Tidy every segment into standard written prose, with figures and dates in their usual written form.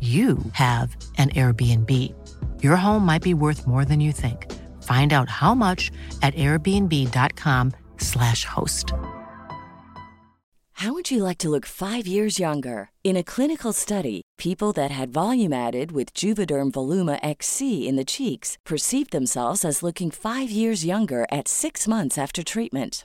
you have an Airbnb. Your home might be worth more than you think. Find out how much at airbnb.com/host. How would you like to look 5 years younger? In a clinical study, people that had volume added with Juvederm Voluma XC in the cheeks perceived themselves as looking 5 years younger at 6 months after treatment.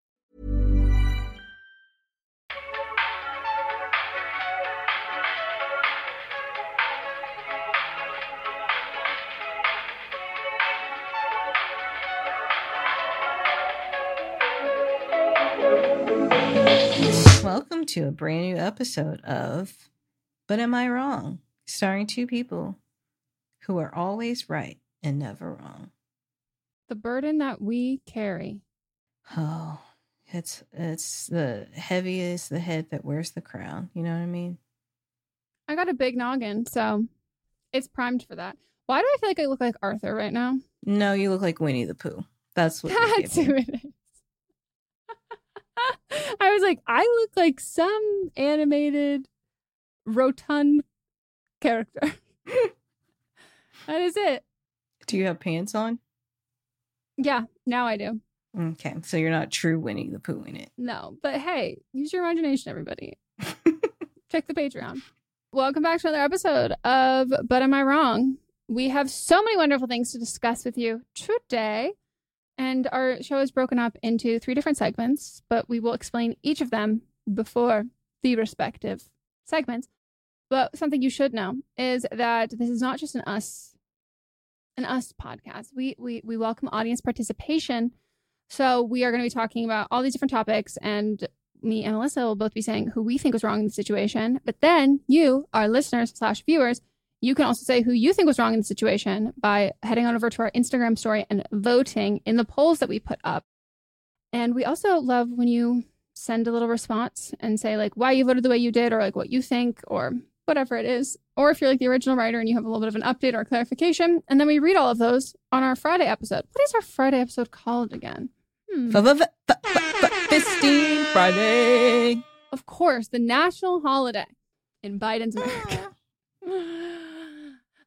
Welcome to a brand new episode of But Am I Wrong? Starring two people who are always right and never wrong. The burden that we carry. Oh, it's the heaviest, the head that wears the crown. You know what I mean? I got a big noggin, so it's primed for that. Why do I feel like I look like Arthur right now? No, you look like Winnie the Pooh. That's what That's who it is. I was like, I look like some animated, rotund character. That is it. Do you have pants on? Yeah, now I do. Okay, so you're not true Winnie the Pooh in it. No, but hey, use your imagination, everybody. Check the Patreon. Welcome back to another episode of But Am I Wrong? We have so many wonderful things to discuss with you today. And our show is broken up into 3 different segments, but we will explain each of them before the respective segments. But something you should know is that this is not just an us podcast. We welcome audience participation. So we are going to be talking about all these different topics, and me and Melissa will both be saying who we think was wrong in the situation. But then you, our listeners / viewers, you can also say who you think was wrong in the situation by heading on over to our Instagram story and voting in the polls that we put up. And we also love when you send a little response and say like why you voted the way you did, or like what you think, or whatever it is. Or if you're like the original writer and you have a little bit of an update or clarification. And then we read all of those on our Friday episode. What is our Friday episode called again? Fisting Friday. Of course, the national holiday in Biden's America.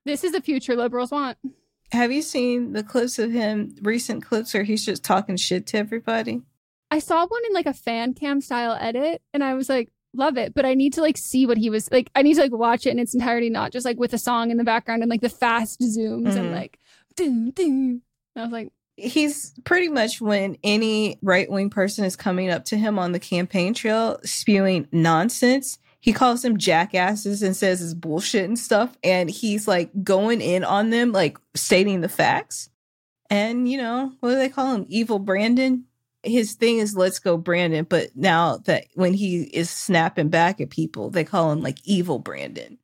This is the future liberals want. Have you seen the clips of him, recent clips where he's just talking shit to everybody? I saw one in like a fan cam style edit and I was like, love it. But I need to like see what he was like. I need to like watch it in its entirety, not just like with a song in the background and like the fast zooms and like ding, ding. And I was like, he's pretty much, when any right wing person is coming up to him on the campaign trail spewing nonsense, he calls them jackasses and says it's bullshit and stuff. And he's like going in on them, like stating the facts. And, you know, what do they call him? Evil Brandon. His thing is, let's go Brandon. But now that when he is snapping back at people, they call him like evil Brandon.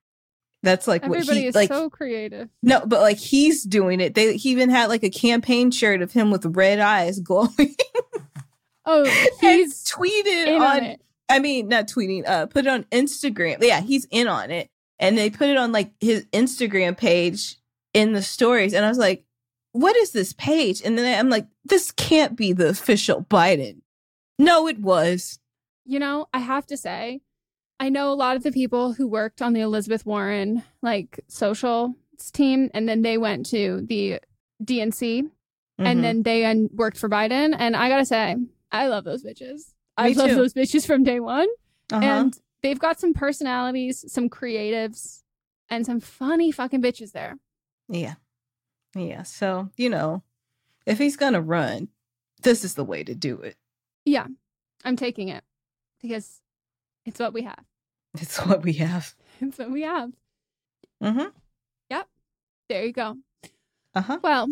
That's like everybody what he is like, so creative. No, but like he's doing it. He even had like a campaign shirt of him with red eyes glowing. Oh, he's tweeted on it. I mean, not tweeting, put it on Instagram. Yeah, he's in on it. And they put it on like his Instagram page in the stories. And I was like, what is this page? And then I'm like, this can't be the official Biden. No, it was. You know, I have to say, I know a lot of the people who worked on the Elizabeth Warren, like social team, and then they went to the DNC and then they worked for Biden. And I got to say, I love those bitches. I love those bitches from day one. And they've got some personalities, some creatives, and some funny fucking bitches there. Yeah. Yeah. So, you know, if he's going to run, this is the way to do it. Yeah. I'm taking it because it's what we have. It's what we have. It's what we have. Mm-hmm. Yep. There you go. Well,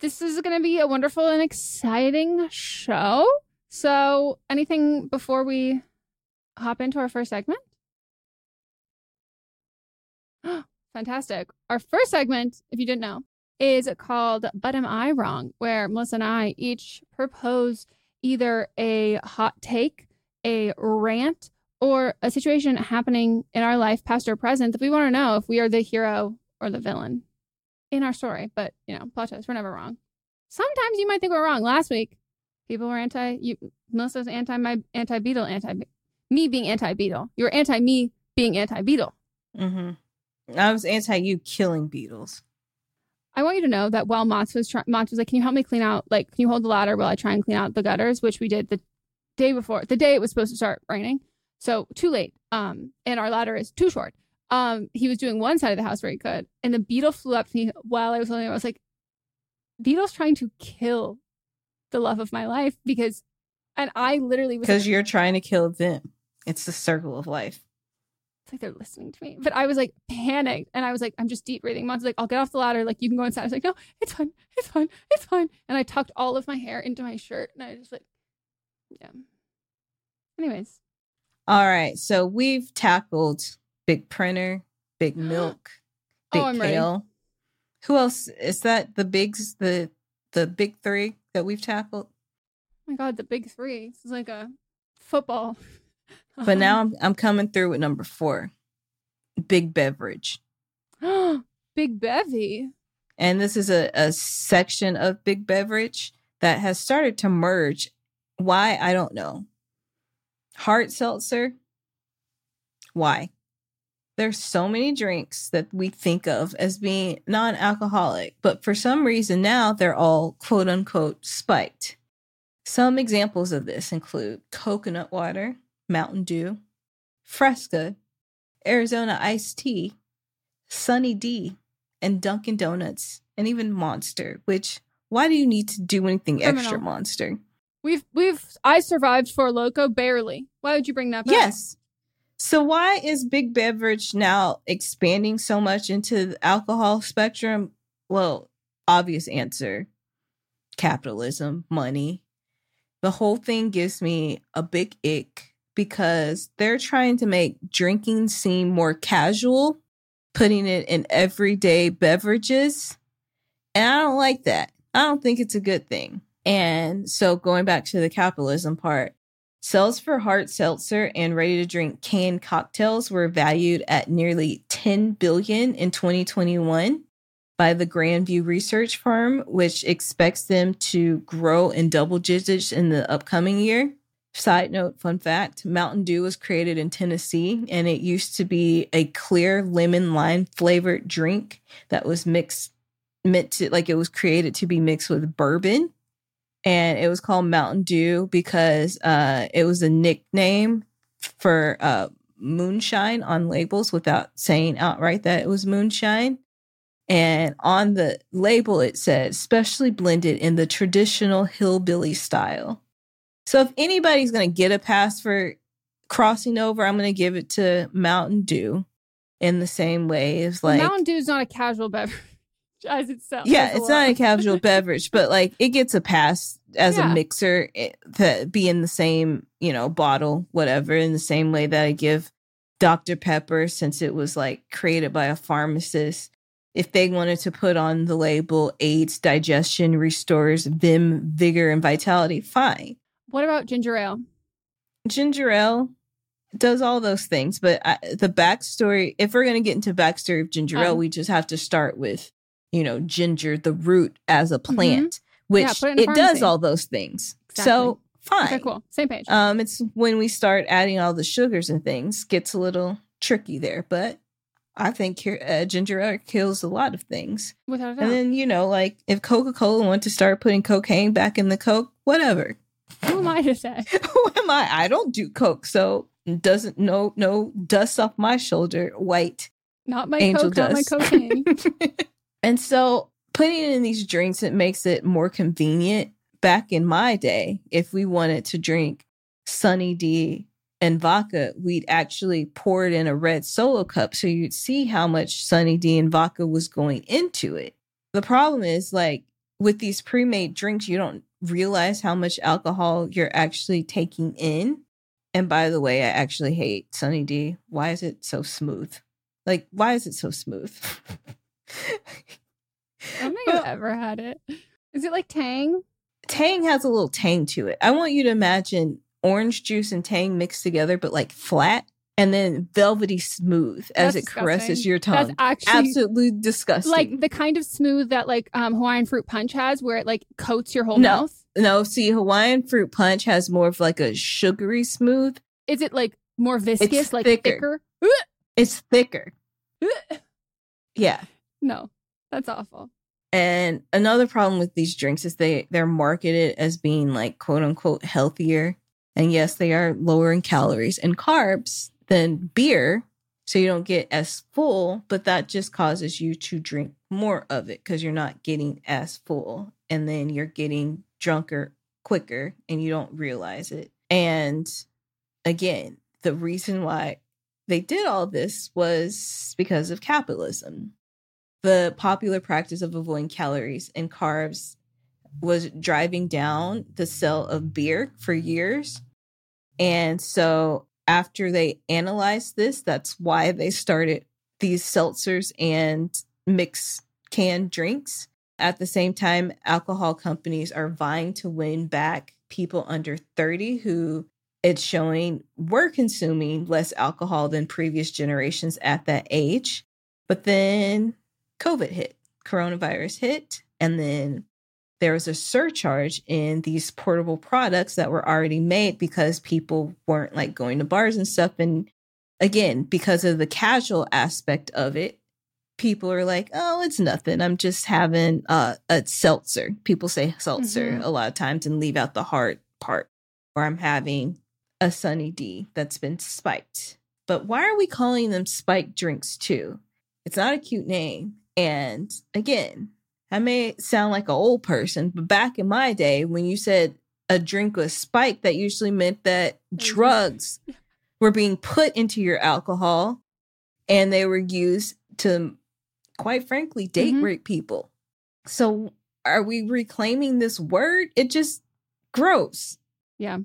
this is going to be a wonderful and exciting show. So anything before we hop into our first segment? Fantastic. Our first segment, if you didn't know, is called But Am I Wrong?, where Melissa and I each propose either a hot take, a rant, or a situation happening in our life, past or present, that we want to know if we are the hero or the villain in our story. But, you know, plot twist, we're never wrong. Sometimes you might think we're wrong. Last week, people were Melissa's anti-Beetle, me being anti-Beetle. You were anti-me being anti-Beetle. Mm-hmm. I was anti-you killing beetles. I want you to know that while Mott's was like, can you help me clean out, like, can you hold the ladder while I try and clean out the gutters, which we did the day before, the day it was supposed to start raining. So too late. And our ladder is too short. He was doing one side of the house where he could. And the beetle flew up to me while I was holding it. I was like, beetle's trying to kill the love of my life and I literally was because you're trying to kill them. It's the circle of life. It's like they're listening to me, but I was like panicked and I was like, I'm just deep breathing. Mom's like, I'll get off the ladder, like you can go inside. I was like, no, it's fine. And I tucked all of my hair into my shirt and I just like, yeah. Anyways, all right, so we've tackled big printer, big milk, big kale. Ready. Who else is that? The bigs, the big three that we've tackled. Oh my God, the big three. This is like a football. But now I'm coming through with number 4. Big beverage. Big bevy. And this is a section of big beverage that has started to merge. Why? I don't know. Hard seltzer. Why? There's so many drinks that we think of as being non-alcoholic, but for some reason now they're all quote unquote spiked. Some examples of this include coconut water, Mountain Dew, Fresca, Arizona iced tea, Sunny D, and Dunkin' Donuts, and even Monster, which why do you need to do anything extra, Monster? I survived for Loco barely. Why would you bring that back? Yes. So why is big beverage now expanding so much into the alcohol spectrum? Well, obvious answer, capitalism, money. The whole thing gives me a big ick because they're trying to make drinking seem more casual, putting it in everyday beverages. And I don't like that. I don't think it's a good thing. And so going back to the capitalism part, sales for hard seltzer and ready-to-drink canned cocktails were valued at nearly $10 billion in 2021 by the Grandview Research firm, which expects them to grow in double digits in the upcoming year. Side note, fun fact, Mountain Dew was created in Tennessee, and it used to be a clear lemon-lime flavored drink that was created to be mixed with bourbon. And it was called Mountain Dew because it was a nickname for moonshine on labels without saying outright that it was moonshine. And on the label, it said, specially blended in the traditional hillbilly style. So if anybody's going to get a pass for crossing over, I'm going to give it to Mountain Dew in the same way. As like, Mountain Dew is not a casual beverage. As itself. Yeah, it's not a casual beverage, but like it gets a pass as a mixer to be in the same, bottle, whatever, in the same way that I give Dr. Pepper, since it was like created by a pharmacist. If they wanted to put on the label aids digestion, restores vim, vigor, and vitality, fine. What about ginger ale? Ginger ale does all those things, but the backstory, if we're going to get into backstory of ginger ale, we just have to start with ginger, the root as a plant, which it does all those things. Exactly. So fine. Okay, cool. Same page. It's when we start adding all the sugars and things gets a little tricky there. But I think ginger ale kills a lot of things. Without a doubt. And then, if Coca-Cola wanted to start putting cocaine back in the Coke, whatever. Who am I to say? Who am I? I don't do Coke, so doesn't no dust off my shoulder. White. Not my angel Coke, dust. Not my cocaine. And so putting it in these drinks, it makes it more convenient. Back in my day, if we wanted to drink Sunny D and vodka, we'd actually pour it in a red Solo cup. So you'd see how much Sunny D and vodka was going into it. The problem is with these pre-made drinks, you don't realize how much alcohol you're actually taking in. And by the way, I actually hate Sunny D. Why is it so smooth? Why is it so smooth? I don't think I've ever had it. Is it like Tang? Tang has a little tang to it. I want you to imagine orange juice and Tang mixed together, but flat and then velvety smooth as it caresses your tongue. That's actually absolutely disgusting. Like the kind of smooth that Hawaiian Fruit Punch has where it coats your whole mouth. No, see, Hawaiian Fruit Punch has more of a sugary smooth. Is it more viscous? It's thicker? It's thicker. Yeah. No, that's awful. And another problem with these drinks is they're marketed as being quote unquote healthier. And yes, they are lower in calories and carbs than beer. So you don't get as full, but that just causes you to drink more of it because you're not getting as full. And then you're getting drunker quicker and you don't realize it. And again, the reason why they did all this was because of capitalism. The popular practice of avoiding calories and carbs was driving down the sale of beer for years. And so after they analyzed this, that's why they started these seltzers and mixed canned drinks. At the same time, alcohol companies are vying to win back people under 30 who it's showing were consuming less alcohol than previous generations at that age. But then COVID hit, coronavirus hit, and then there was a surcharge in these portable products that were already made because people weren't going to bars and stuff. And again, because of the casual aspect of it, people are like, oh, it's nothing. I'm just having a seltzer. People say seltzer a lot of times and leave out the hard part. Or I'm having a Sunny D that's been spiked. But why are we calling them spiked drinks too? It's not a cute name. And again, I may sound like an old person, but back in my day, when you said a drink was spiked, that usually meant that drugs were being put into your alcohol and they were used to, quite frankly, date rape people. So are we reclaiming this word? It just gross. Yeah.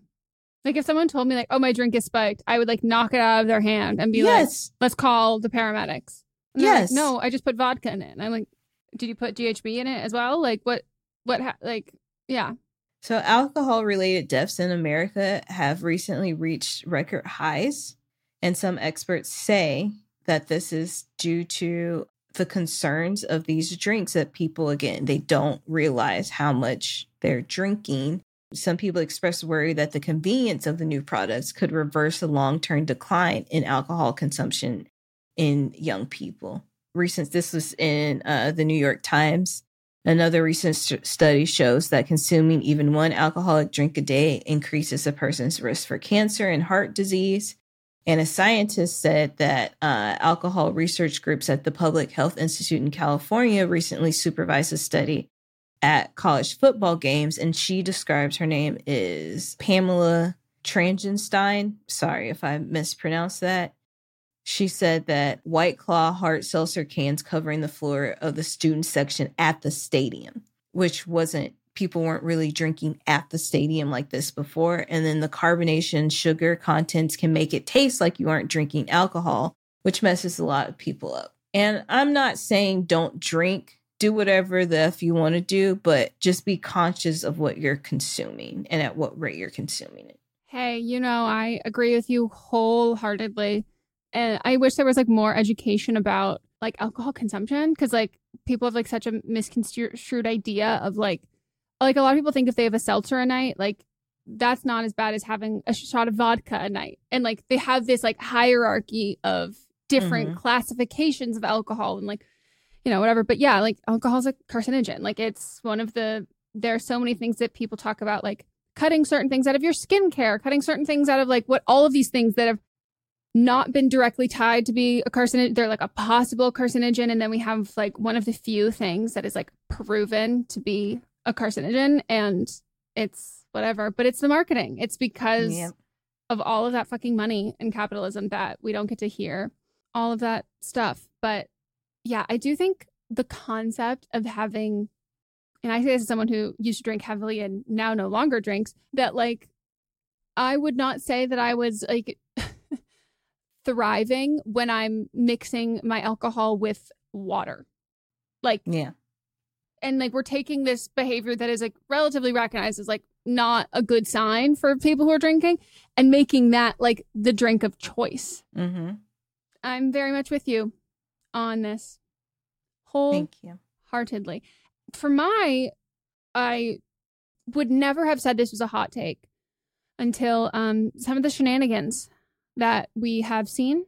Like if someone told me like, oh, my drink is spiked, I would like knock it out of their hand and be yes. like, let's call the paramedics. And yes. Like, no, I just put vodka in it. And I'm like, did you put GHB in it as well? Like what, yeah. So alcohol related deaths in America have recently reached record highs. And some experts say that this is due to the concerns of these drinks that people, again, they don't realize how much they're drinking. Some people express worry that the convenience of the new products could reverse the long-term decline in alcohol consumption in young people. This was in the New York Times. Another recent study shows that consuming even one alcoholic drink a day increases a person's risk for cancer and heart disease. And a scientist said that alcohol research groups at the Public Health Institute in California recently supervised a study at college football games. And she describes, her name is Pamela Trangenstein. Sorry if I mispronounced that. She said that White Claw hard seltzer cans covering the floor of the student section at the stadium, which wasn't, people weren't really drinking at the stadium like this before. And then the carbonation sugar contents can make it taste like you aren't drinking alcohol, which messes a lot of people up. And I'm not saying don't drink, do whatever the F you want to do, but just be conscious of what you're consuming and at what rate you're consuming it. Hey, you know, I agree with you wholeheartedly. And I wish there was like more education about like alcohol consumption, because like people have like such a misconstrued idea of like a lot of people think if they have a seltzer a night, like that's not as bad as having a shot of vodka a night. And like they have this like hierarchy of different classifications of alcohol and like, you know, whatever. But yeah, like alcohol is a carcinogen. Like it's one of the, there are so many things that people talk about, like cutting certain things out of your skincare, cutting certain things out of like what all of these things that have not been directly tied to be a carcinogen. They're like a possible carcinogen. And then we have like one of the few things that is like proven to be a carcinogen, and it's whatever, but it's the marketing. It's because of all of that fucking money and capitalism that we don't get to hear all of that stuff. But yeah, I do think the concept of having, and I say this as someone who used to drink heavily and now no longer drinks, that like I would not say that I was like thriving when I'm mixing my alcohol with water. Like, yeah. And like we're taking this behavior that is like relatively recognized as like not a good sign for people who are drinking and making that like the drink of choice. Mm-hmm. I'm very much with you on this wholeheartedly. For my, I would never have said this was a hot take until some of the shenanigans that we have seen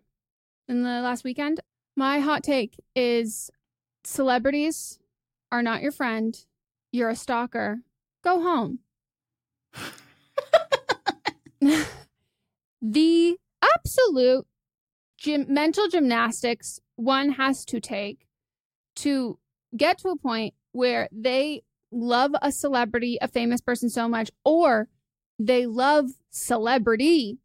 in the last weekend. My hot take is celebrities are not your friend. You're a stalker. Go home. The absolute mental gymnastics one has to take to get to a point where they love a celebrity, a famous person so much, or they love celebrity,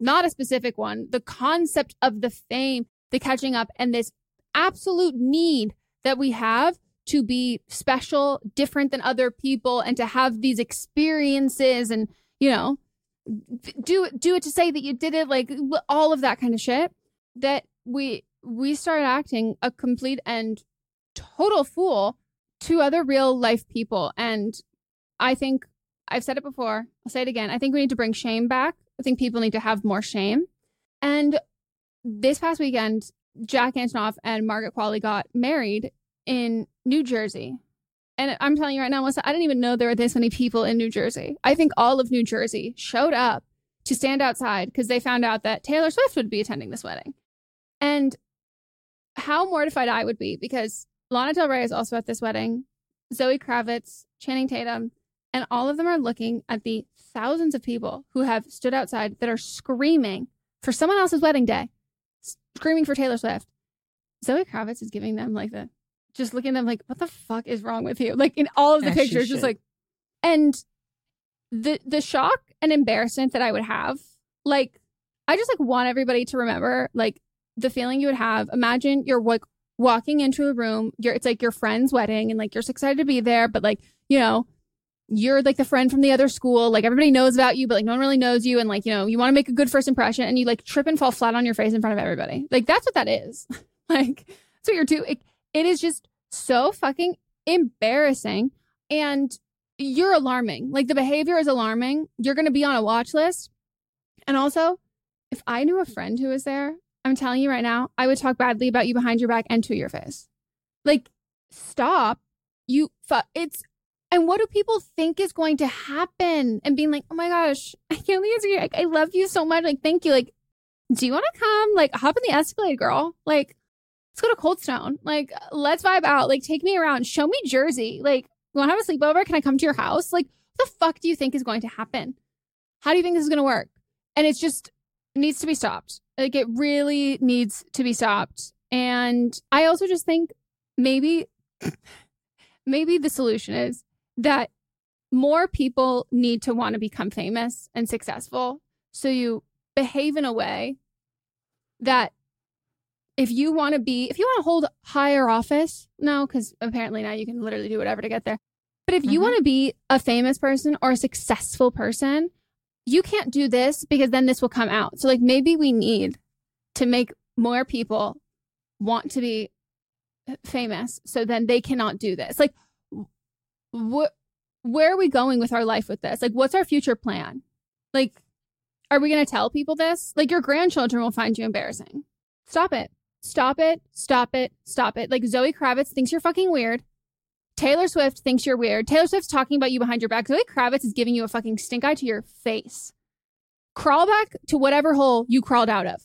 not a specific one, the concept of the fame, the catching up, and this absolute need that we have to be special, different than other people, and to have these experiences and, you know, do it to say that you did it, like all of that kind of shit, that we started acting a complete and total fool to other real life people. And I think I've said it before, I'll say it again. I think we need to bring shame back. I think people need to have more shame. And this past weekend, Jack Antonoff and Margaret Qualley got married in New Jersey. And I'm telling you right now, Melissa, I didn't even know there were this many people in New Jersey. I think all of New Jersey showed up to stand outside because they found out that Taylor Swift would be attending this wedding. And how mortified I would be, because Lana Del Rey is also at this wedding, Zoe Kravitz, Channing Tatum, and all of them are looking at the thousands of people who have stood outside that are screaming for someone else's wedding day, screaming for Taylor Swift. Zoe Kravitz is giving them like the, just looking at them like, what the fuck is wrong with you? Like in all of the pictures, just like, and the shock and embarrassment that I would have, like, I just like want everybody to remember like the feeling you would have. Imagine you're like walking into a room, it's like your friend's wedding and like you're so excited to be there, but like, you know, you're like the friend from the other school, like everybody knows about you, but like no one really knows you. And like, you know, you want to make a good first impression and you like trip and fall flat on your face in front of everybody. Like that's what that is. Like that's what you're doing. It is just so fucking embarrassing. And you're alarming. Like the behavior is alarming. You're going to be on a watch list. And also, if I knew a friend who was there, I'm telling you right now, I would talk badly about you behind your back and to your face. Like, stop. And what do people think is going to happen? And being like, oh my gosh, I can't leave you. I love you so much. Like, thank you. Like, do you want to come? Like, hop in the Escalade, girl. Like, let's go to Cold Stone. Like, let's vibe out. Like, take me around. Show me Jersey. Like, you want to have a sleepover? Can I come to your house? Like, what the fuck do you think is going to happen? How do you think this is going to work? And it's just, it needs to be stopped. Like, it really needs to be stopped. And I also just think maybe the solution is that more people need to want to become famous and successful. So you behave in a way that if you want to hold higher office, no, because apparently now you can literally do whatever to get there. But if you want to be a famous person or a successful person, you can't do this because then this will come out. So like maybe we need to make more people want to be famous so then they cannot do this. Like, where are we going with our life with this? Like, what's our future plan? Like, are we going to tell people this? Like, your grandchildren will find you embarrassing. Stop it. Stop it. Stop it. Stop it. Like, Zoe Kravitz thinks you're fucking weird. Taylor Swift thinks you're weird. Taylor Swift's talking about you behind your back. Zoe Kravitz is giving you a fucking stink eye to your face. Crawl back to whatever hole you crawled out of.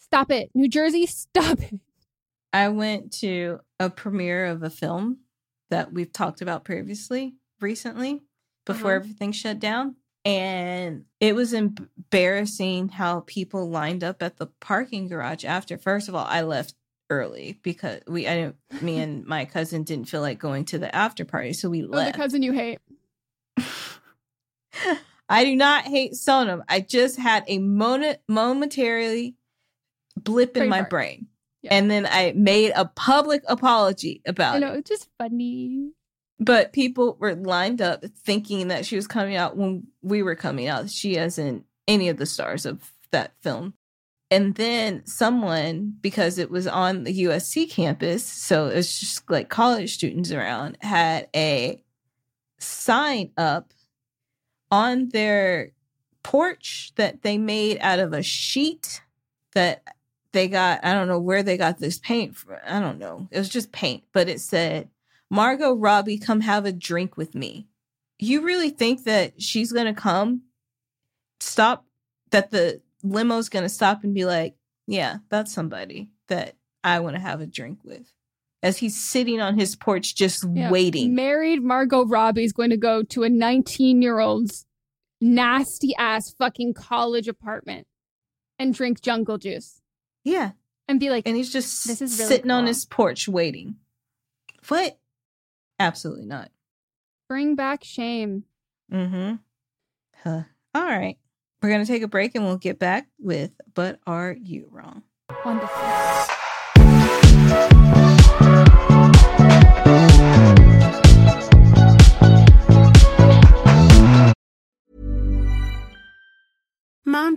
Stop it. New Jersey, stop it. I went to a premiere of a film that we've talked about recently, before everything shut down. And it was embarrassing how people lined up at the parking garage after. First of all, I left early because me and my cousin didn't feel like going to the after party. So we left. The cousin you hate. I do not hate Sonam. I just had a momentarily blip in my brain. Yeah. And then I made a public apology about it. I know, it's just funny. But people were lined up thinking that she was coming out when we were coming out. She isn't any of the stars of that film. And then someone, because it was on the USC campus, so it's just like college students around, had a sign up on their porch that they made out of a sheet that they got. I don't know where they got this paint from. I don't know. It was just paint, but it said, Margot Robbie, come have a drink with me. You really think that she's going to come stop, that the limo's going to stop and be like, yeah, that's somebody that I want to have a drink with. As he's sitting on his porch just waiting. Married Margot Robbie is going to go to a 19-year-old's nasty ass fucking college apartment and drink jungle juice. Yeah. And be like, and he's just this is really sitting cool on his porch waiting. What? Absolutely not. Bring back shame. Mm-hmm. Huh. All right. We're going to take a break and we'll get back with But Are You Wrong? Wonderful. Mom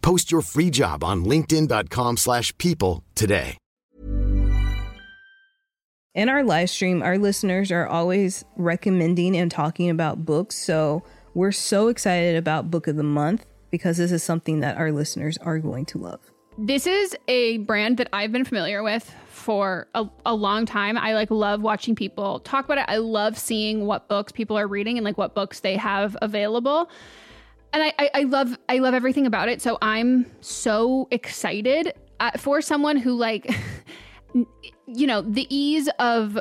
Post your free job on linkedin.com/people today. In our live stream, our listeners are always recommending and talking about books. So we're so excited about Book of the Month because this is something that our listeners are going to love. This is a brand that I've been familiar with for a long time. I love watching people talk about it. I love seeing what books people are reading and what books they have available. And I love everything about it. So I'm so excited for someone who you know, the ease of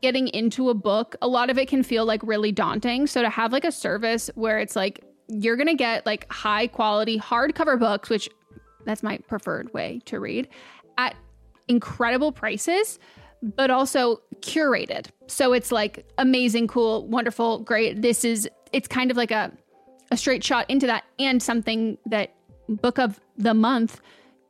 getting into a book, a lot of it can feel really daunting. So to have a service where it's you're going to get high quality hardcover books, which that's my preferred way to read, at incredible prices, but also curated. So it's amazing, cool, wonderful, great. It's kind of a straight shot into that, and something that Book of the Month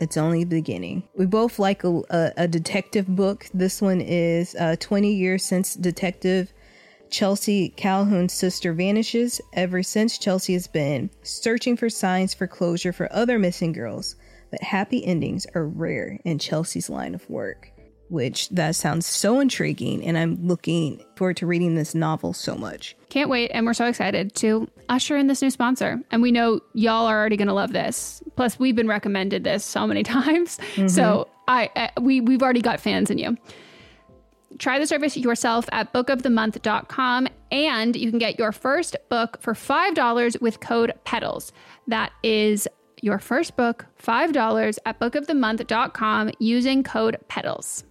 It's only the beginning. We both like a detective book. This one is 20 years since detective Chelsea Calhoun's sister vanishes. Ever since, Chelsea has been searching for signs for closure for other missing girls. But happy endings are rare in Chelsea's line of work, which that sounds so intriguing. And I'm looking forward to reading this novel so much. Can't wait. And we're so excited to usher in this new sponsor. And we know y'all are already going to love this. Plus, we've been recommended this so many times. Mm-hmm. So we've already got fans in you. Try the service yourself at bookofthemonth.com. And you can get your first book for $5 with code PETALS. That is your first book, $5, at bookofthemonth.com using code PETALS.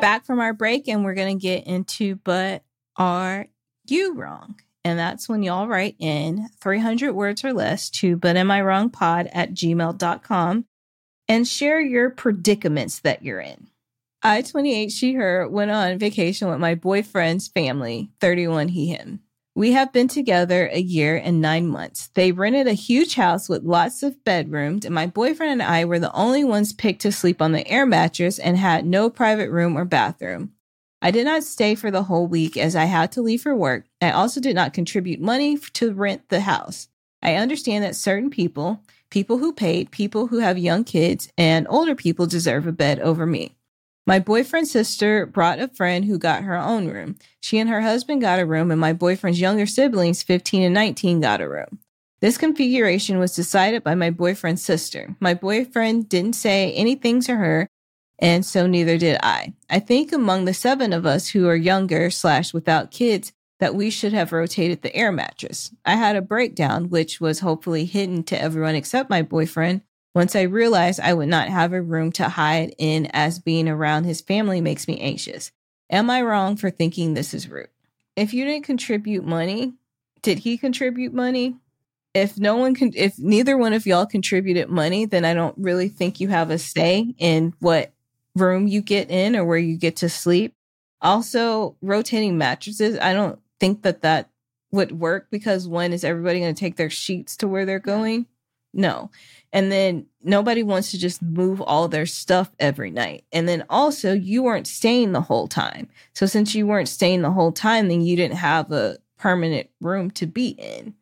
Back from our break, and we're going to get into But Are You Wrong? And that's when y'all write in 300 words or less to butamiwrongpod@gmail.com and share your predicaments that you're in. I, 28, she, her, went on vacation with my boyfriend's family, 31, he, him. We have been together a year and 9 months. They rented a huge house with lots of bedrooms, and my boyfriend and I were the only ones picked to sleep on the air mattress and had no private room or bathroom. I did not stay for the whole week as I had to leave for work. I also did not contribute money to rent the house. I understand that certain people, people who paid, people who have young kids, and older people deserve a bed over me. My boyfriend's sister brought a friend who got her own room. She and her husband got a room, and my boyfriend's younger siblings, 15 and 19, got a room. This configuration was decided by my boyfriend's sister. My boyfriend didn't say anything to her, and so neither did I. I think among the 7 of us who are younger/without kids that we should have rotated the air mattress. I had a breakdown, which was hopefully hidden to everyone except my boyfriend, once I realized I would not have a room to hide in, as being around his family makes me anxious. Am I wrong for thinking this is rude? If you didn't contribute money, did he contribute money? If no one can, if neither one of y'all contributed money, then I don't really think you have a say in what room you get in or where you get to sleep. Also, rotating mattresses, I don't think that that would work, because one, is everybody going to take their sheets to where they're going? No. And then nobody wants to just move all their stuff every night. And then also, you weren't staying the whole time. So since you weren't staying the whole time, then you didn't have a permanent room to be in.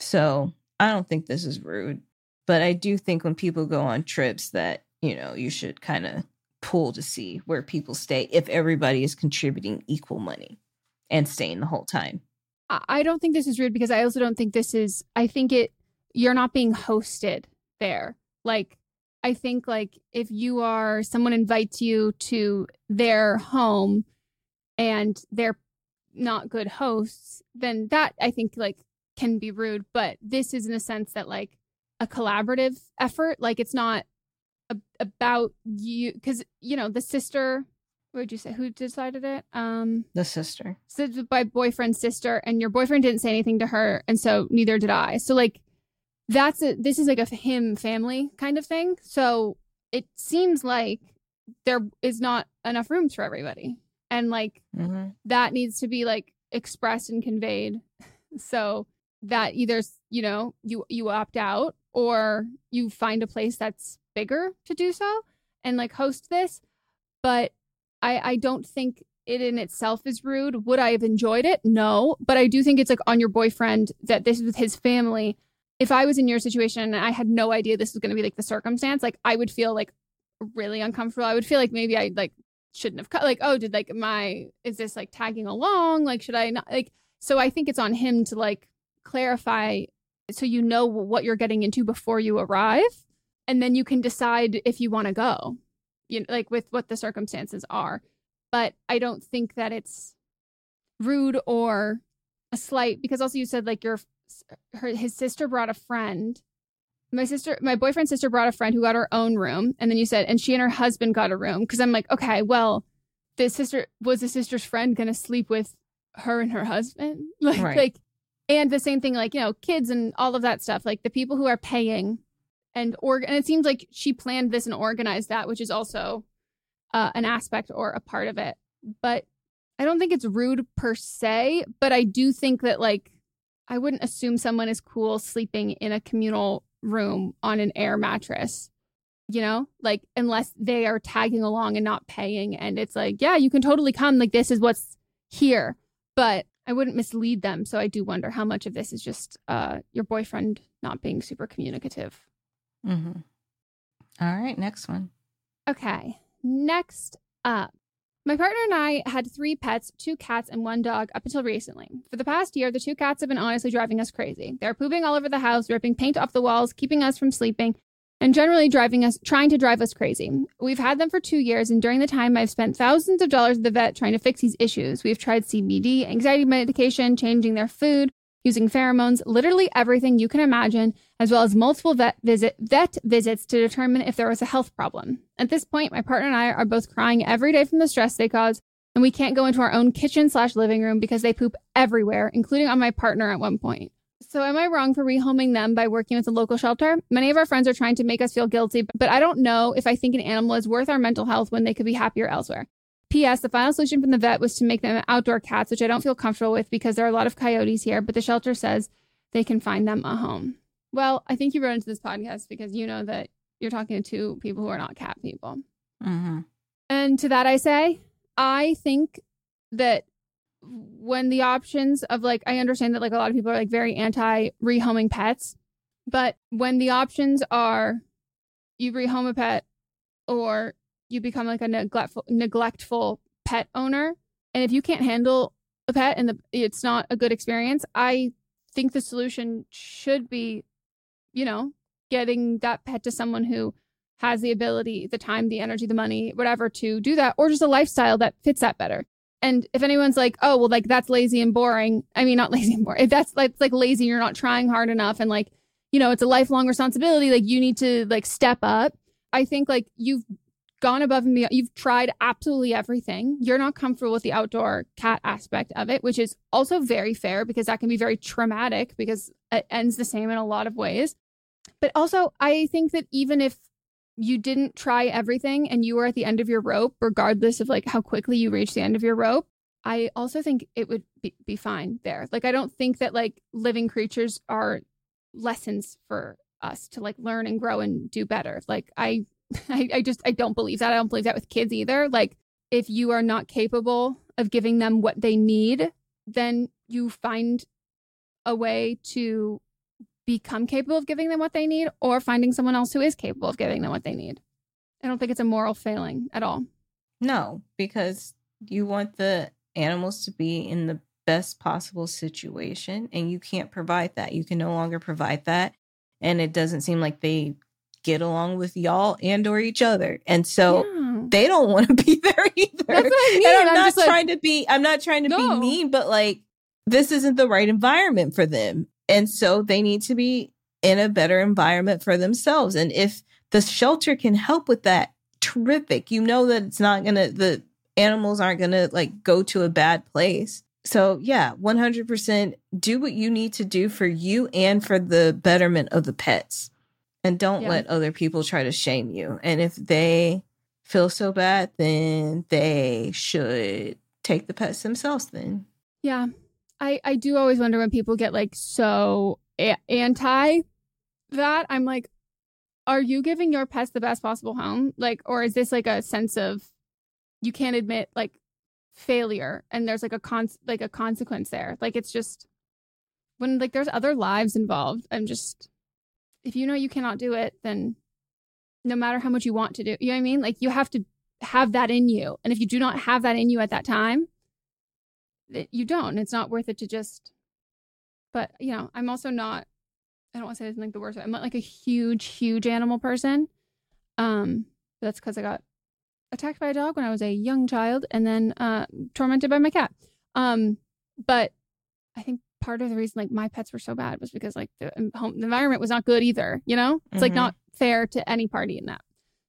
So I don't think this is rude. But I do think when people go on trips that, you know, you should kind of pull to see where people stay if everybody is contributing equal money and staying the whole time. I don't think this is rude, because I also don't think this is, I think it, you're not being hosted there. Like, I think, like, if you are, someone invites you to their home and they're not good hosts, then that, I think, like, can be rude. But this is in a sense that, like, a collaborative effort, like, it's not about you, because, you know, the sister, what would you say, who decided it? The sister. So my boyfriend's sister, and your boyfriend didn't say anything to her, and so neither did I. So, like, this is like a him family kind of thing. So it seems like there is not enough rooms for everybody. And like that needs to be like expressed and conveyed. So that either, you know, you opt out or you find a place that's bigger to do so and like host this. But I don't think it in itself is rude. Would I have enjoyed it? No. But I do think it's like on your boyfriend that this is with his family. If I was in your situation and I had no idea this was going to be like the circumstance, like I would feel like really uncomfortable. I would feel like maybe I like shouldn't have cut, like, oh, did like my, is this like tagging along? Like, should I not, like, so I think it's on him to like clarify so you know what you're getting into before you arrive. And then you can decide if you want to go, you know, like with what the circumstances are. But I don't think that it's rude or a slight, because also you said like his sister brought a friend. My boyfriend's sister brought a friend who got her own room, and then you said, and she and her husband got a room. Because I'm like, okay, well, the sister's friend gonna sleep with her and her husband? Like, right. Like, and the same thing, like, you know, kids and all of that stuff. Like the people who are paying, and it seems like she planned this and organized that, which is also an aspect or a part of it. But I don't think it's rude per se. But I do think that like, I wouldn't assume someone is cool sleeping in a communal room on an air mattress, you know, like unless they are tagging along and not paying. And it's like, yeah, you can totally come. Like this is what's here, but I wouldn't mislead them. So I do wonder how much of this is just your boyfriend not being super communicative. Mm-hmm. All right. Next one. Okay. Next up. My partner and I had 3 pets, 2 cats, and 1 dog up until recently. For the past year, the 2 cats have been honestly driving us crazy. They're pooping all over the house, ripping paint off the walls, keeping us from sleeping, and generally trying to drive us crazy. We've had them for 2 years, and during the time I've spent thousands of dollars at the vet trying to fix these issues. We've tried CBD, anxiety medication, changing their food, using pheromones, literally everything you can imagine, as well as multiple vet visits to determine if there was a health problem. At this point, my partner and I are both crying every day from the stress they cause, and we can't go into our own kitchen/living room because they poop everywhere, including on my partner at one point. So am I wrong for rehoming them by working with a local shelter? Many of our friends are trying to make us feel guilty, but I don't know if I think an animal is worth our mental health when they could be happier elsewhere. P.S. The final solution from the vet was to make them outdoor cats, which I don't feel comfortable with because there are a lot of coyotes here, but the shelter says they can find them a home. Well, I think you wrote into this podcast because you know that you're talking to two people who are not cat people. Mm-hmm. And to that I say, I think that when the options of I understand that a lot of people are very anti-rehoming pets, but when the options are you rehome a pet or you become a neglectful pet owner. And if you can't handle a pet and it's not a good experience, I think the solution should be, getting that pet to someone who has the ability, the time, the energy, the money, whatever to do that, or just a lifestyle that fits that better. And if anyone's that's lazy and boring. I mean, not lazy and boring. If that's lazy, you're not trying hard enough. And it's a lifelong responsibility. You need to step up. I think you've gone above and beyond. You've tried absolutely everything. You're not comfortable with the outdoor cat aspect of it, which is also very fair because that can be very traumatic because it ends the same in a lot of ways. But also, I think that even if you didn't try everything and you were at the end of your rope, regardless of how quickly you reach the end of your rope, I also think it would be fine there. I don't think that living creatures are lessons for us to learn and grow and do better. I don't believe that. I don't believe that with kids either. If you are not capable of giving them what they need, then you find a way to become capable of giving them what they need or finding someone else who is capable of giving them what they need. I don't think it's a moral failing at all. No, because you want the animals to be in the best possible situation and you can't provide that. You can no longer provide that. And it doesn't seem like they get along with y'all and or each other. And so they don't want to be there either. That's what I mean. And I'm not trying to be mean, but this isn't the right environment for them. And so they need to be in a better environment for themselves. And if the shelter can help with that, terrific. That it's not going to, the animals aren't going to go to a bad place. So yeah, 100% do what you need to do for you and for the betterment of the pets. And don't let other people try to shame you. And if they feel so bad, then they should take the pets themselves then. Yeah. I do always wonder when people get so anti that. I'm are you giving your pets the best possible home? Or is this a sense of you can't admit failure and there's a consequence there. It's just when there's other lives involved. I'm just... If you know you cannot do it, then no matter how much you want to do, you know what I mean? You have to have that in you. And if you do not have that in you at that time, you don't. It's not worth it to just... But, I'm also not... I don't want to say this in the worst way. I'm not a huge, huge animal person. That's because I got attacked by a dog when I was a young child and then tormented by my cat. But I think... part of the reason my pets were so bad was because the environment was not good either, it's mm-hmm. Not fair to any party in that.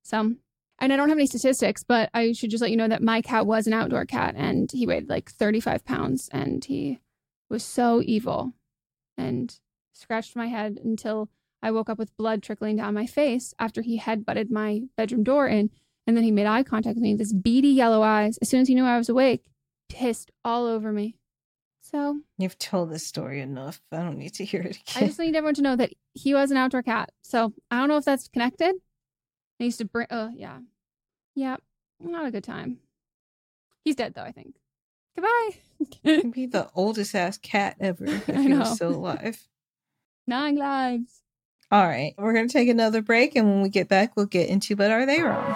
So, and I don't have any statistics, but I should just let you know that my cat was an outdoor cat and he weighed 35 pounds and he was so evil and scratched my head until I woke up with blood trickling down my face after he headbutted my bedroom door in, and then he made eye contact with me with his beady yellow eyes as soon as he knew I was awake, pissed all over me. So you've told this story enough. I don't need to hear it again. I just need everyone to know that he was an outdoor cat. So I don't know if that's connected. I used to bring... Yeah. Not a good time. He's dead, though, I think. Goodbye. He'd be the oldest ass cat ever if he was still alive. 9 lives. All right. We're going to take another break. And when we get back, we'll get into But Are They Wrong?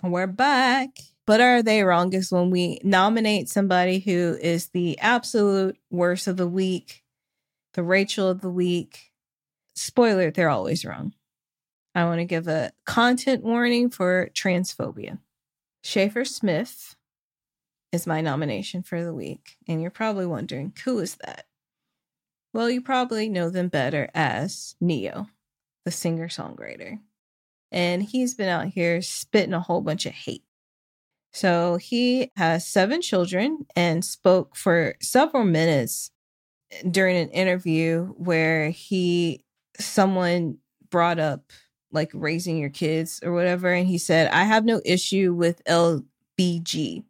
We're back. But are they wrong is when we nominate somebody who is the absolute worst of the week, the Rachel of the week. Spoiler, they're always wrong. I want to give a content warning for transphobia. Schaefer Smith is my nomination for the week. And you're probably wondering, who is that? Well, you probably know them better as Ne-yo, the singer-songwriter. And he's been out here spitting a whole bunch of hate. So he has 7 children and spoke for several minutes during an interview where someone brought up like raising your kids or whatever. And he said, I have no issue with LBG.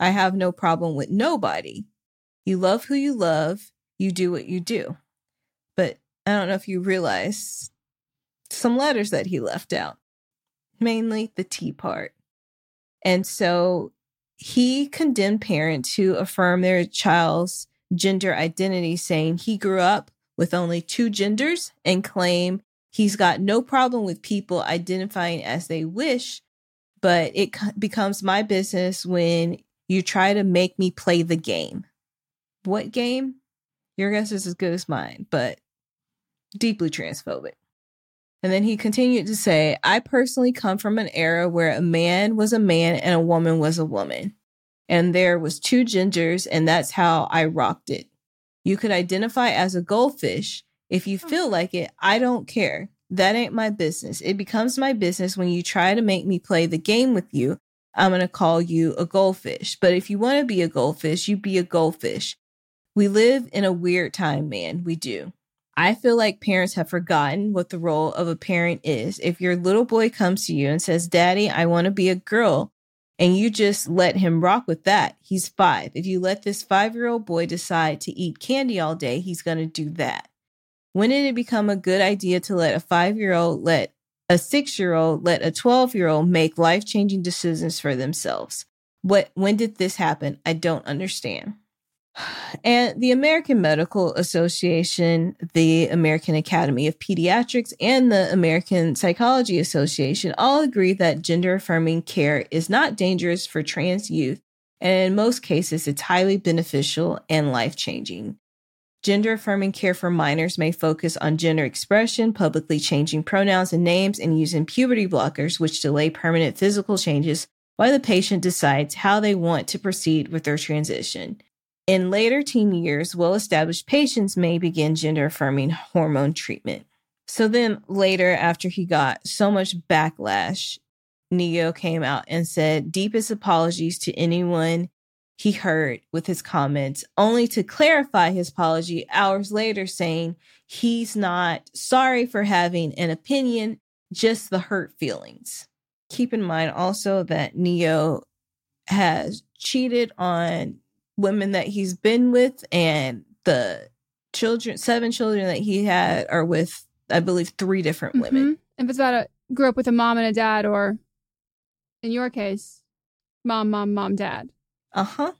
I have no problem with nobody. You love who you love. You do what you do. But I don't know if you realize some letters that he left out, mainly the T part. And so He condemned parents who affirm their child's gender identity, saying he grew up with only two genders and claim he's got no problem with people identifying as they wish, but it becomes my business when you try to make me play the game. What game? Your guess is as good as mine, but deeply transphobic. And then he continued to say, I personally come from an era where a man was a man and a woman was a woman. And there was two genders, and that's how I rocked it. You could identify as a goldfish if you feel like it. I don't care. That ain't my business. It becomes my business when you try to make me play the game with you. I'm going to call you a goldfish. But if you want to be a goldfish, you be a goldfish. We live in a weird time, man. We do. I feel like parents have forgotten what the role of a parent is. If your little boy comes to you and says, Daddy, I want to be a girl, and you just let him rock with that, he's 5. If you let this 5-year-old boy decide to eat candy all day, he's going to do that. When did it become a good idea to let a 5-year-old, let a 6-year-old, let a 12-year-old make life-changing decisions for themselves? When did this happen? I don't understand. And the American Medical Association, the American Academy of Pediatrics, and the American Psychology Association all agree that gender-affirming care is not dangerous for trans youth, and in most cases, it's highly beneficial and life-changing. Gender-affirming care for minors may focus on gender expression, publicly changing pronouns and names, and using puberty blockers, which delay permanent physical changes while the patient decides how they want to proceed with their transition. In later teen years, well-established patients may begin gender-affirming hormone treatment. So then later, after he got so much backlash, Ne-yo came out and said deepest apologies to anyone he hurt with his comments, only to clarify his apology hours later, saying he's not sorry for having an opinion, just the hurt feelings. Keep in mind also that Ne-yo has cheated on women that he's been with, and the children, 7 children that he had are with, I believe, 3 different women. If it's about a grew up with a mom and a dad, or in your case, mom, dad. And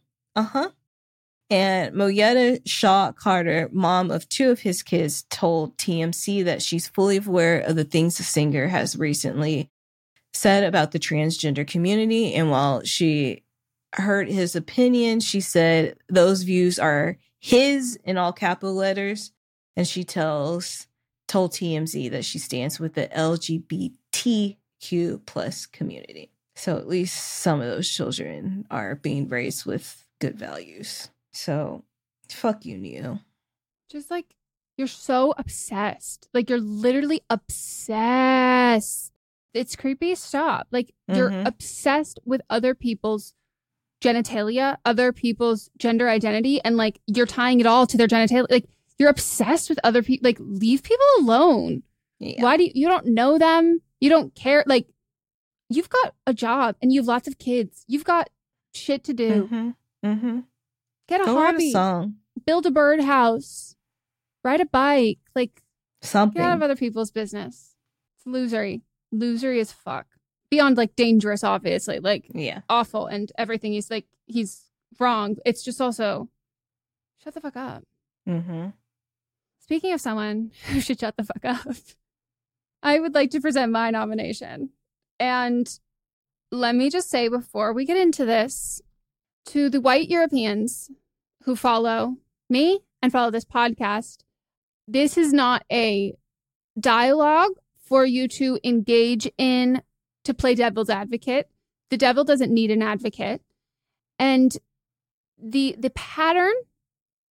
Moyetta Shaw Carter, mom of 2 of his kids, told TMZ that she's fully aware of the things the singer has recently said about the transgender community, and while she heard his opinion, she said those views are his, in all capital letters, and she told TMZ that she stands with the LGBTQ plus community. So at least some of those children are being raised with good values. So fuck you, Ne-yo. Just like, you're so obsessed. Like, you're literally obsessed. It's creepy. Stop. Like, you're obsessed with other people's genitalia, other people's gender identity, and like, you're tying it all to their genitalia. Like, you're obsessed with other people. Like, leave people alone. Yeah. Why do you don't know them? You don't care. Like, you've got a job and you've lots of kids. You've got shit to do. Get a hobby. Write a song. Build a birdhouse. Ride a bike. Like, something. Get out of other people's business. It's losery. Losery as fuck. Beyond like dangerous, obviously, like awful and everything. He's like, he's wrong. It's just also shut the fuck up. Speaking of someone who should shut the fuck up, I would like to present my nomination. And let me just say before we get into this, to the white Europeans who follow me and follow this podcast, this is not a dialogue for you to engage in to play devil's advocate. The devil doesn't need an advocate. And the pattern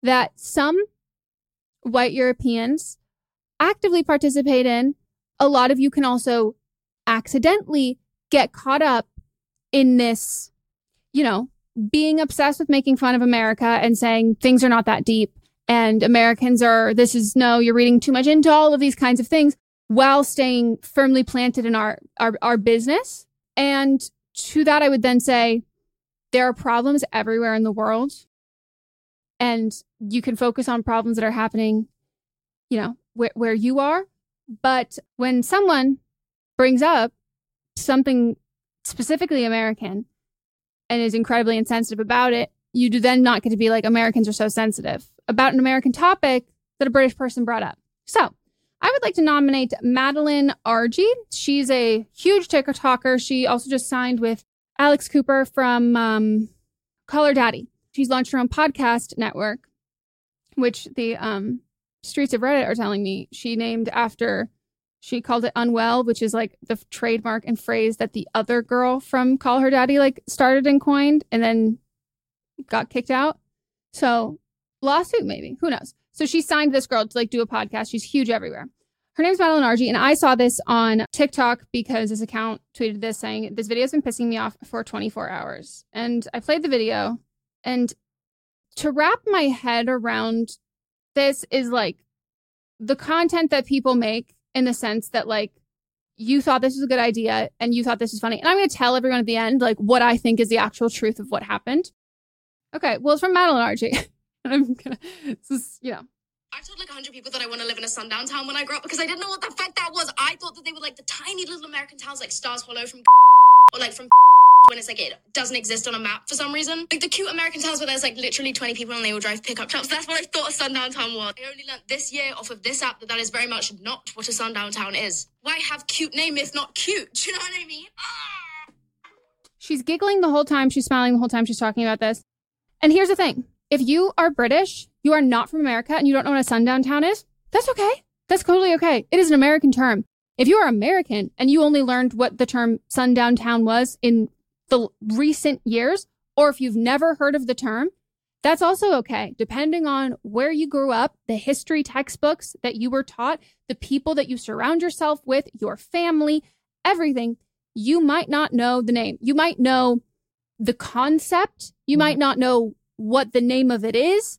that some white Europeans actively participate in, a lot of you can also accidentally get caught up in this, you know, being obsessed with making fun of America and saying things are not that deep and Americans are, this is, no, you're reading too much into all of these kinds of things, while staying firmly planted in our business. And to that, I would then say there are problems everywhere in the world. And you can focus on problems that are happening, you know, where you are. But when someone brings up something specifically American and is incredibly insensitive about it, you do then not get to be like, Americans are so sensitive about an American topic that a British person brought up. So I would like to nominate Madeline Argy. She's a huge TikToker. She also just signed with Alex Cooper from Call Her Daddy. She's launched her own podcast network, which the streets of Reddit are telling me she named after, she called it Unwell, which is like the trademark and phrase that the other girl from Call Her Daddy like started and coined and then got kicked out. So lawsuit, maybe. Who knows? So she signed this girl to like do a podcast. She's huge everywhere. Her name's Madeline Argy, and I saw this on TikTok because this account tweeted this saying, this video's been pissing me off for 24 hours. And I played the video, and to wrap my head around this is like the content that people make in the sense that like you thought this was a good idea and you thought this was funny. And I'm going to tell everyone at the end like what I think is the actual truth of what happened. Okay, well, it's from Madeline Argy. I've told like 100 people that I want to live in a sundown town when I grow up because I didn't know what the fuck that was. I thought that they were like the tiny little American towns like Stars Hollow from or like from when it's like it doesn't exist on a map for some reason. Like the cute American towns where there's like literally 20 people and they all drive pickup trucks. That's what I thought a sundown town was. I only learned this year off of this app that that is very much not what a sundown town is. Why have cute name if not cute? Do you know what I mean? Ah! She's giggling the whole time. She's smiling the whole time she's talking about this. And here's the thing. If you are British, you are not from America, and you don't know what a sundown town is, that's okay. That's totally okay. It is an American term. If you are American and you only learned what the term sundown town was in the recent years, or if you've never heard of the term, that's also okay. Depending on where you grew up, the history textbooks that you were taught, the people that you surround yourself with, your family, everything, you might not know the name. You might know the concept. You might not know what the name of it is,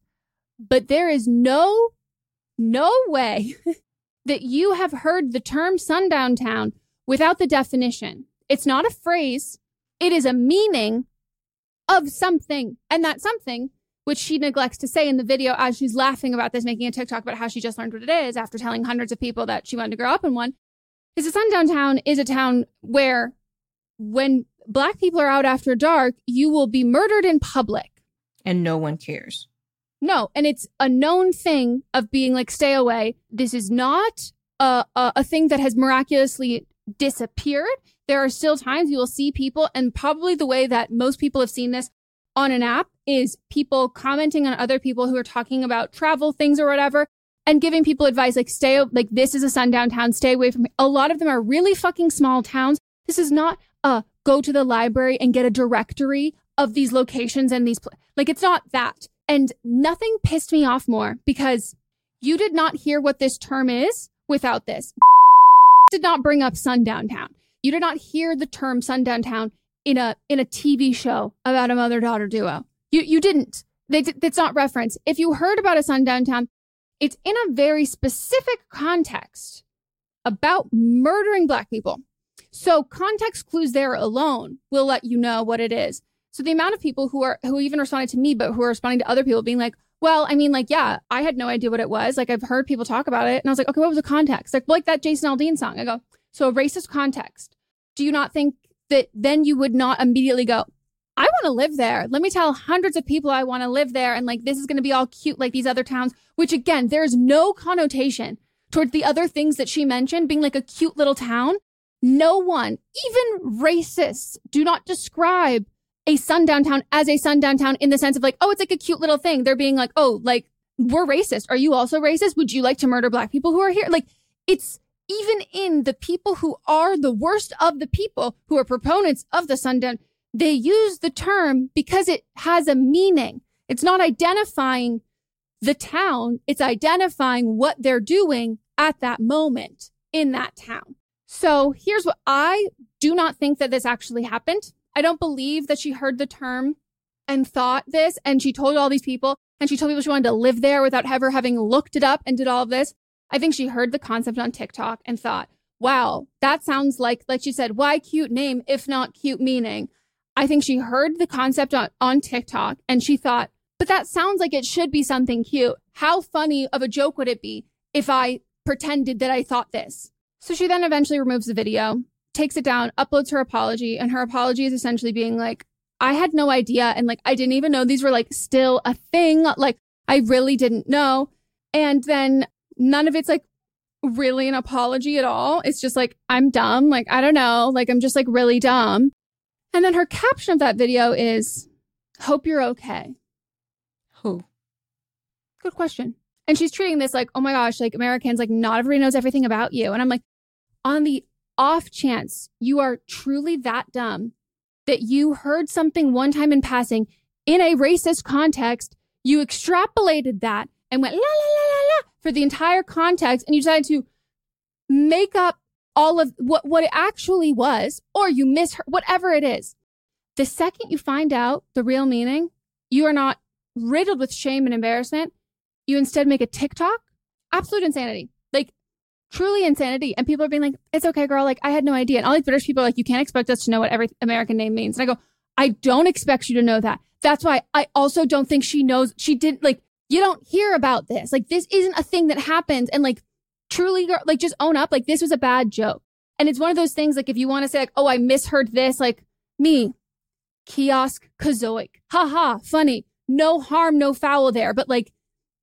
but there is no way that you have heard the term sundown town without the definition. It's not a phrase. It is a meaning of something. And that something, which she neglects to say in the video as she's laughing about this, making a TikTok about how she just learned what it is after telling hundreds of people that she wanted to grow up in one, is a sundown town is a town where when Black people are out after dark, you will be murdered in public. And no one cares. No. And it's a known thing of being like, stay away. This is not a thing that has miraculously disappeared. There are still times you will see people, and probably the way that most people have seen this on an app is people commenting on other people who are talking about travel things or whatever and giving people advice like, stay, like, this is a sundown town. Stay away from me. A lot of them are really fucking small towns. This is not go to the library and get a directory of these locations and these like, it's not that. And nothing pissed me off more because you did not hear what this term is without this. Did not bring up sundown town. You did not hear the term sundown town in a TV show about a mother-daughter duo. You didn't. That's not referenced. If you heard about a sundown town, it's in a very specific context about murdering Black people. So context clues there alone will let you know what it is. So the amount of people who even responded to me, but who are responding to other people being like, well, I mean, like, yeah, I had no idea what it was. Like, I've heard people talk about it. And I was like, okay, what was the context? Like that Jason Aldean song. I go, so a racist context. Do you not think that then you would not immediately go, I want to live there. Let me tell hundreds of people I want to live there. And like, this is going to be all cute like these other towns, which again, there's no connotation towards the other things that she mentioned being like a cute little town. No one, even racists, do not describe a sundown town as a sundown town in the sense of like, oh, it's like a cute little thing. They're being like, oh, like, we're racist. Are you also racist? Would you like to murder Black people who are here? Like, it's even in the people who are the worst of the people who are proponents of the sundown. They use the term because it has a meaning. It's not identifying the town. It's identifying what they're doing at that moment in that town. So here's what I do not think that this actually happened. I don't believe that she heard the term and thought this, and she told all these people, and she told people she wanted to live there without ever having looked it up and did all of this. I think she heard the concept on TikTok and thought, wow, that sounds like she said, why cute name if not cute meaning? I think she heard the concept on TikTok and she thought, but that sounds like it should be something cute. How funny of a joke would it be if I pretended that I thought this? So she then eventually removes the video, takes it down, uploads her apology, and her apology is essentially being like, I had no idea. And like, I didn't even know these were like still a thing. Like, I really didn't know. And then none of it's like really an apology at all. It's just like, I'm dumb. Like, I don't know. Like, I'm just like really dumb. And then her caption of that video is, hope you're okay. Who? Good question. And she's treating this like, oh my gosh, like Americans, like not everybody knows everything about you. And I'm like, on the off chance you are truly that dumb that you heard something one time in passing in a racist context, you extrapolated that and went la la la la la for the entire context, and you decided to make up all of what it actually was, or you misheard, whatever it is. The second you find out the real meaning, you are not riddled with shame and embarrassment. You instead make a TikTok. Absolute insanity. Like, truly insanity. And people are being like, it's okay, girl. Like, I had no idea. And all these British people are like, you can't expect us to know what every American name means. And I go, I don't expect you to know that. That's why I also don't think she knows. She didn't, like, you don't hear about this. Like, this isn't a thing that happens. And like, truly, like, just own up. Like, this was a bad joke. And it's one of those things, like, if you want to say, like, oh, I misheard this, like, me, kiosk kazoic. Ha ha, funny. No harm, no foul there. But like,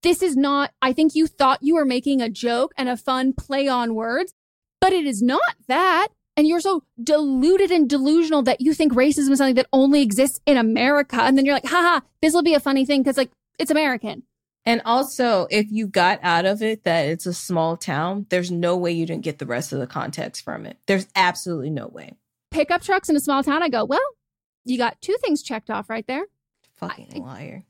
this is not, I think you thought you were making a joke and a fun play on words, but it is not that. And you're so deluded and delusional that you think racism is something that only exists in America. And then you're like, haha, this will be a funny thing because like, it's American. And also, if you got out of it that it's a small town, there's no way you didn't get the rest of the context from it. There's absolutely no way. Pickup trucks in a small town, I go, well, you got two things checked off right there. Fucking liar.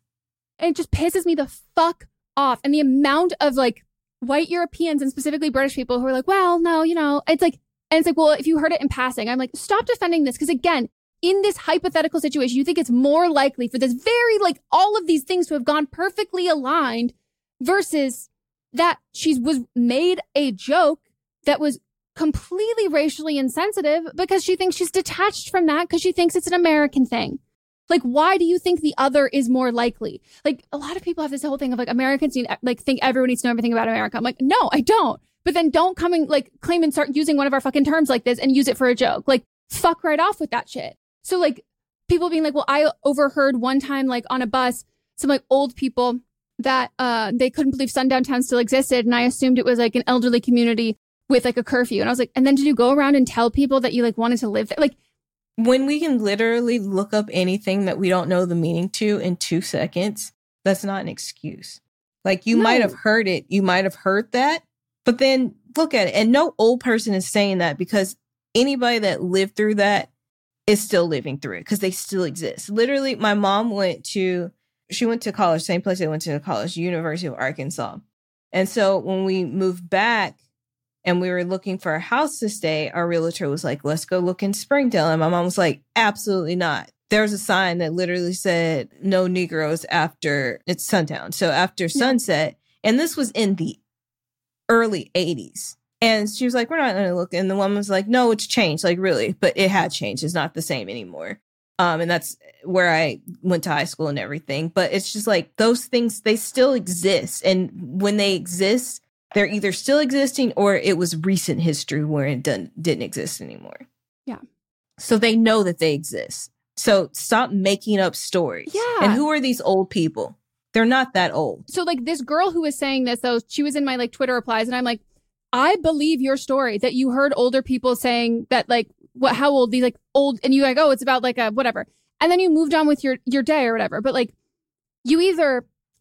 It just pisses me the fuck off. And the amount of like white Europeans and specifically British people who are like, well, no, you know, it's like, and it's like, well, if you heard it in passing, I'm like, stop defending this. Because again, in this hypothetical situation, you think it's more likely for this very, like, all of these things to have gone perfectly aligned versus that she was made a joke that was completely racially insensitive because she thinks she's detached from that because she thinks it's an American thing. Like, why do you think the other is more likely? Like, a lot of people have this whole thing of like, Americans need, like, think everyone needs to know everything about America. I'm like, no, I don't. But then don't come and like claim and start using one of our fucking terms like this and use it for a joke. Like, fuck right off with that shit. So like, people being like, well, I overheard one time, like, on a bus, some like old people that they couldn't believe Sundown Town still existed. And I assumed it was like an elderly community with like a curfew. And I was like, and then did you go around and tell people that you like wanted to live there? Like, when we can literally look up anything that we don't know the meaning to in 2 seconds, that's not an excuse. Like, you might have heard it. You might have heard that, but then look at it. And no old person is saying that because anybody that lived through that is still living through it because they still exist. Literally, my mom went to college, same place I went to college, University of Arkansas. And so when we moved back, and we were looking for a house to stay, our realtor was like, let's go look in Springdale. And my mom was like, absolutely not. There's a sign that literally said no Negroes after it's sundown. So after sunset, and this was in the early 80s. And she was like, we're not going to look. And the woman was like, no, it's changed. Like, really? But it had changed. It's not the same anymore. And that's where I went to high school and everything. But it's just like those things, they still exist. And when they exist, they're either still existing or it was recent history where it didn't exist anymore. Yeah. So they know that they exist. So stop making up stories. Yeah. And who are these old people? They're not that old. So like this girl who was saying this, though, she was in my like Twitter replies and I'm like, I believe your story that you heard older people saying that like, what, how old these like old, and you like, oh, it's about like a whatever. And then you moved on with your day or whatever. But like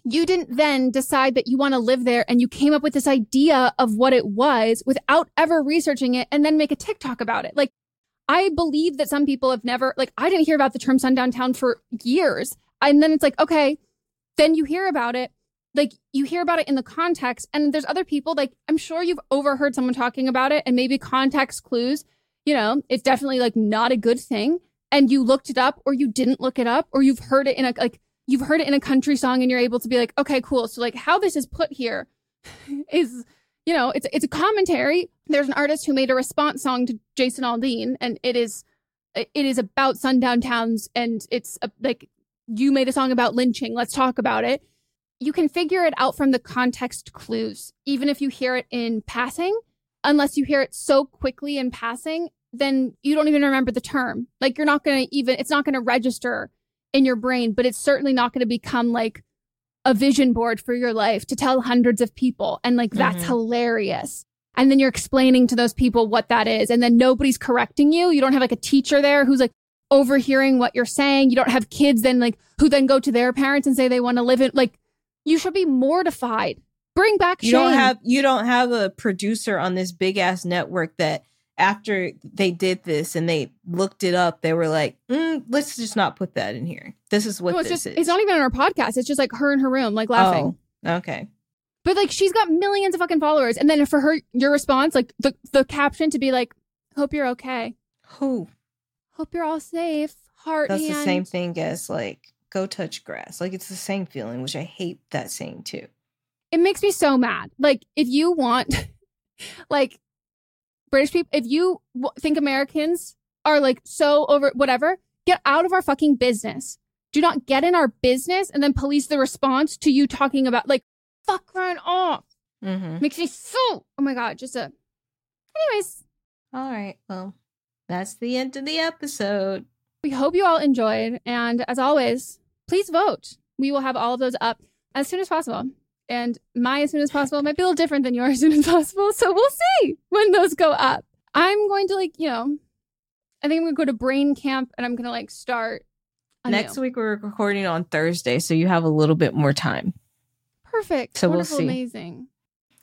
you didn't then decide that you want to live there and you came up with this idea of what it was without ever researching it and then make a TikTok about it. Like, I believe that some people have never, like, I didn't hear about the term sundown town for years. And then it's like, okay, then you hear about it. Like, you hear about it in the context. And there's other people, like, I'm sure you've overheard someone talking about it and maybe context clues, you know, it's definitely like not a good thing. And you looked it up or you didn't look it up or you've heard it in a, like, you've heard it in a country song and you're able to be like, okay, cool. So like how this is put here is, you know, it's a commentary. There's an artist who made a response song to Jason Aldean and it is about sundown towns and it's like you made a song about lynching. Let's talk about it. You can figure it out from the context clues, even if you hear it in passing, unless you hear it so quickly in passing then you don't even remember the term. Like you're not going to even, it's not going to register in your brain, but it's certainly not going to become like a vision board for your life to tell hundreds of people. And like, that's hilarious. And then you're explaining to those people what that is. And then nobody's correcting you. You don't have like a teacher there who's like overhearing what you're saying. You don't have kids then like who then go to their parents and say they want to live it. Like you should be mortified. Bring back shame. You don't have a producer on this big ass network that after they did this and they looked it up, they were like, let's just not put that in here. This is what this is. It's not even on our podcast. It's just like her in her room, like laughing. Oh, okay. But like, she's got millions of fucking followers. And then for her, your response, like the caption to be like, hope you're okay. Who? Hope you're all safe. That's the same thing as like, go touch grass. Like it's the same feeling, which I hate that saying too. It makes me so mad. Like if you want, like British people, if you think Americans are like so over whatever, get out of our fucking business. Do not get in our business and then police the response to you talking about like, fuck right off. Makes me so, oh my God, anyways. All right. Well, that's the end of the episode. We hope you all enjoyed. And as always, please vote. We will have all of those up as soon as possible. And my as soon as possible might be a little different than yours as soon as possible. So we'll see when those go up. I'm going to like, you know, I think I'm going to go to brain camp and I'm going to like start. Next week we're recording on Thursday. So you have a little bit more time. Perfect. So wonderful, we'll see. Amazing.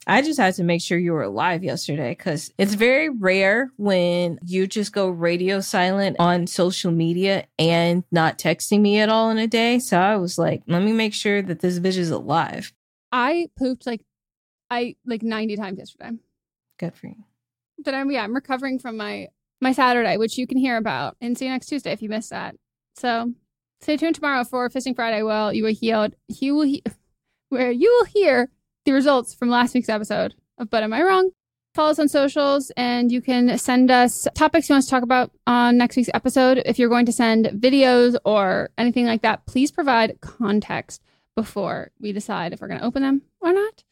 I just had to make sure you were alive yesterday because it's very rare when you just go radio silent on social media and not texting me at all in a day. So I was like, let me make sure that this bitch is alive. I pooped like 90 times yesterday. Good for you. But I'm recovering from my Saturday, which you can hear about and see you next Tuesday if you missed that. So stay tuned tomorrow for Fisting Friday. Well, you were healed. Where you will hear the results from last week's episode of But Am I Wrong? Follow us on socials and you can send us topics you want us to talk about on next week's episode. If you're going to send videos or anything like that, please provide context before we decide if we're going to open them or not.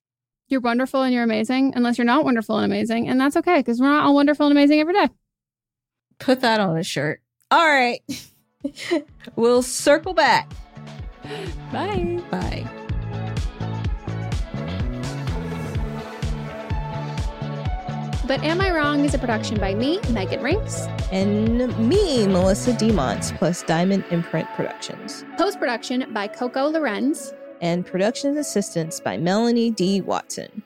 You're wonderful and you're amazing, unless you're not wonderful and amazing. And that's okay, because we're not all wonderful and amazing every day. Put that on a shirt. All right. We'll circle back. Bye. Bye. But Am I Wrong is a production by me, Megan Rinks. And me, Melissa DeMonts, plus Diamond Imprint Productions. Post-production by Coco Lorenz. And production assistance by Melanie D. Watson.